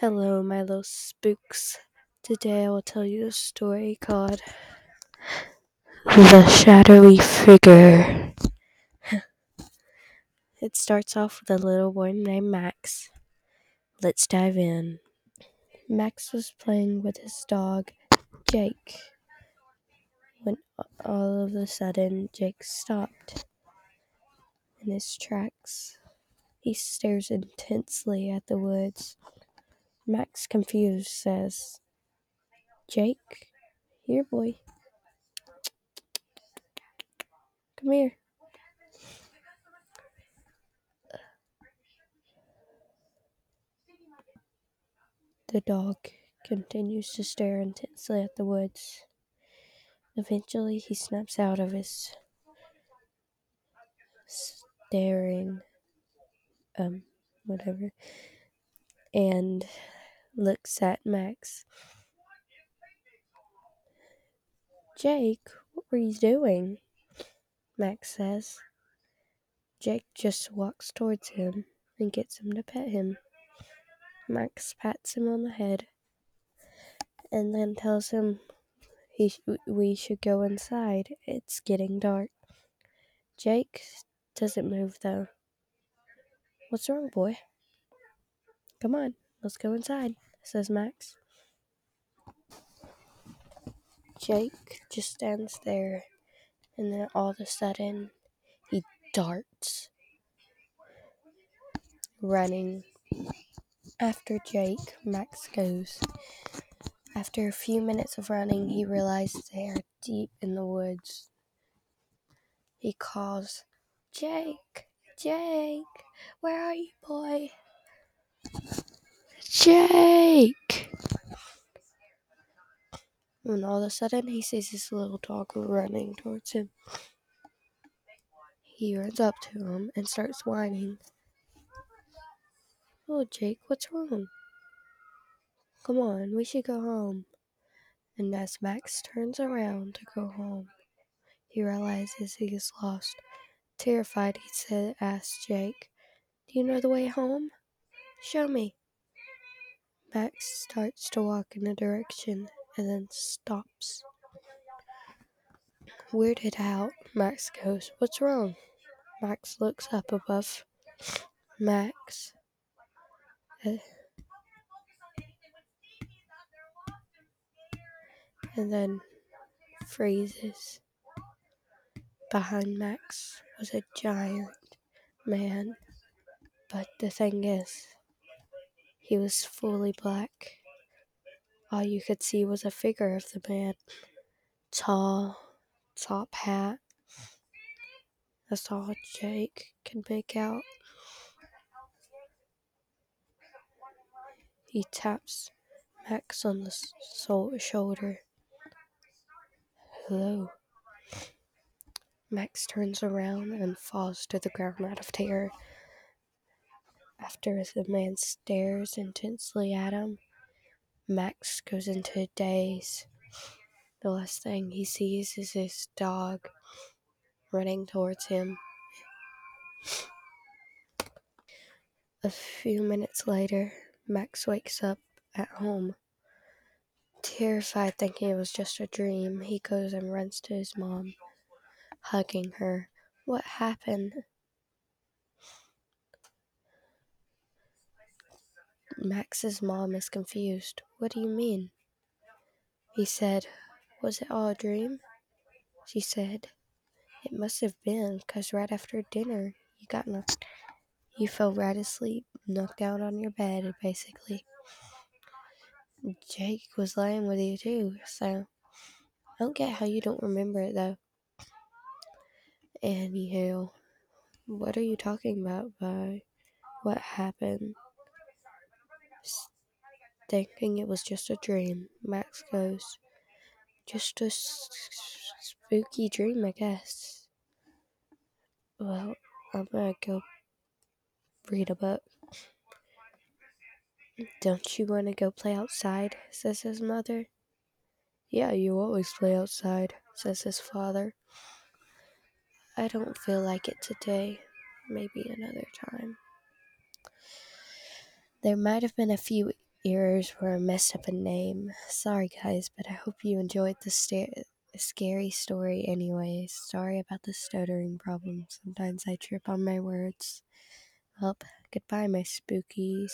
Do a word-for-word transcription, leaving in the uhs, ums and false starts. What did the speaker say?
Hello, my little spooks. Today I will tell you a story called The Shadowy Figure. It starts off with a little boy named Max. Let's dive in. Max was playing with his dog, Jake, when all of a sudden Jake stopped in his tracks. He stares intensely at the woods. Max, confused, says, "Jake, here, boy. Come here." The dog continues to stare intensely at the woods. Eventually, he snaps out of his staring, um, whatever, and looks at Max. "Jake, what were you doing?" Max says. Jake just walks towards him and gets him to pet him. Max pats him on the head and then tells him he sh- we should go inside. It's getting dark. Jake doesn't move, though. "What's wrong, boy? Come on, let's go inside," says Max. Jake just stands there, and then all of a sudden, he darts, running. After Jake, Max goes. After a few minutes of running, he realizes they are deep in the woods. He calls, "Jake, Jake, where are you, boy?" "Jake!" And all of a sudden, he sees this little dog running towards him. He runs up to him and starts whining. "Oh, Jake, what's wrong? Come on, we should go home." And as Max turns around to go home, he realizes he is lost. Terrified, he said, asks Jake, "Do you know the way home? Show me." Max starts to walk in a direction and then stops. Weirded out, Max goes, "What's wrong?" Max looks up above. Max. Uh, and then freezes. Behind Max was a giant man. But the thing is, he was fully black. All you could see was a figure of the man. Tall, top hat. That's all Jake could make out. He taps Max on the so- shoulder. "Hello." Max turns around and falls to the ground out of terror. After the man stares intensely at him, Max goes into a daze. The last thing he sees is his dog running towards him. A few minutes later, Max wakes up at home. Terrified, thinking it was just a dream, he goes and runs to his mom, hugging her. "What happened?" Max's mom is confused. "What do you mean?" He said, "Was it all a dream?" She said, "It must have been, because right after dinner, you got knocked. You fell right asleep, knocked out on your bed, basically. Jake was lying with you, too, so I don't get how you don't remember it, though." "Anyhow, what are you talking about by what happened?" Thinking it was just a dream, Max goes, "Just a s- s- spooky dream, I guess. Well, I'm gonna go read a book." "Don't you want to go play outside?" says his mother. "Yeah, you always play outside," says his father. "I don't feel like it today. Maybe another time." There might have been a few ears where I messed up a name. Sorry, guys, but I hope you enjoyed the sta- scary story anyways. Sorry about the stuttering problem. Sometimes I trip on my words. Well, goodbye, my spookies.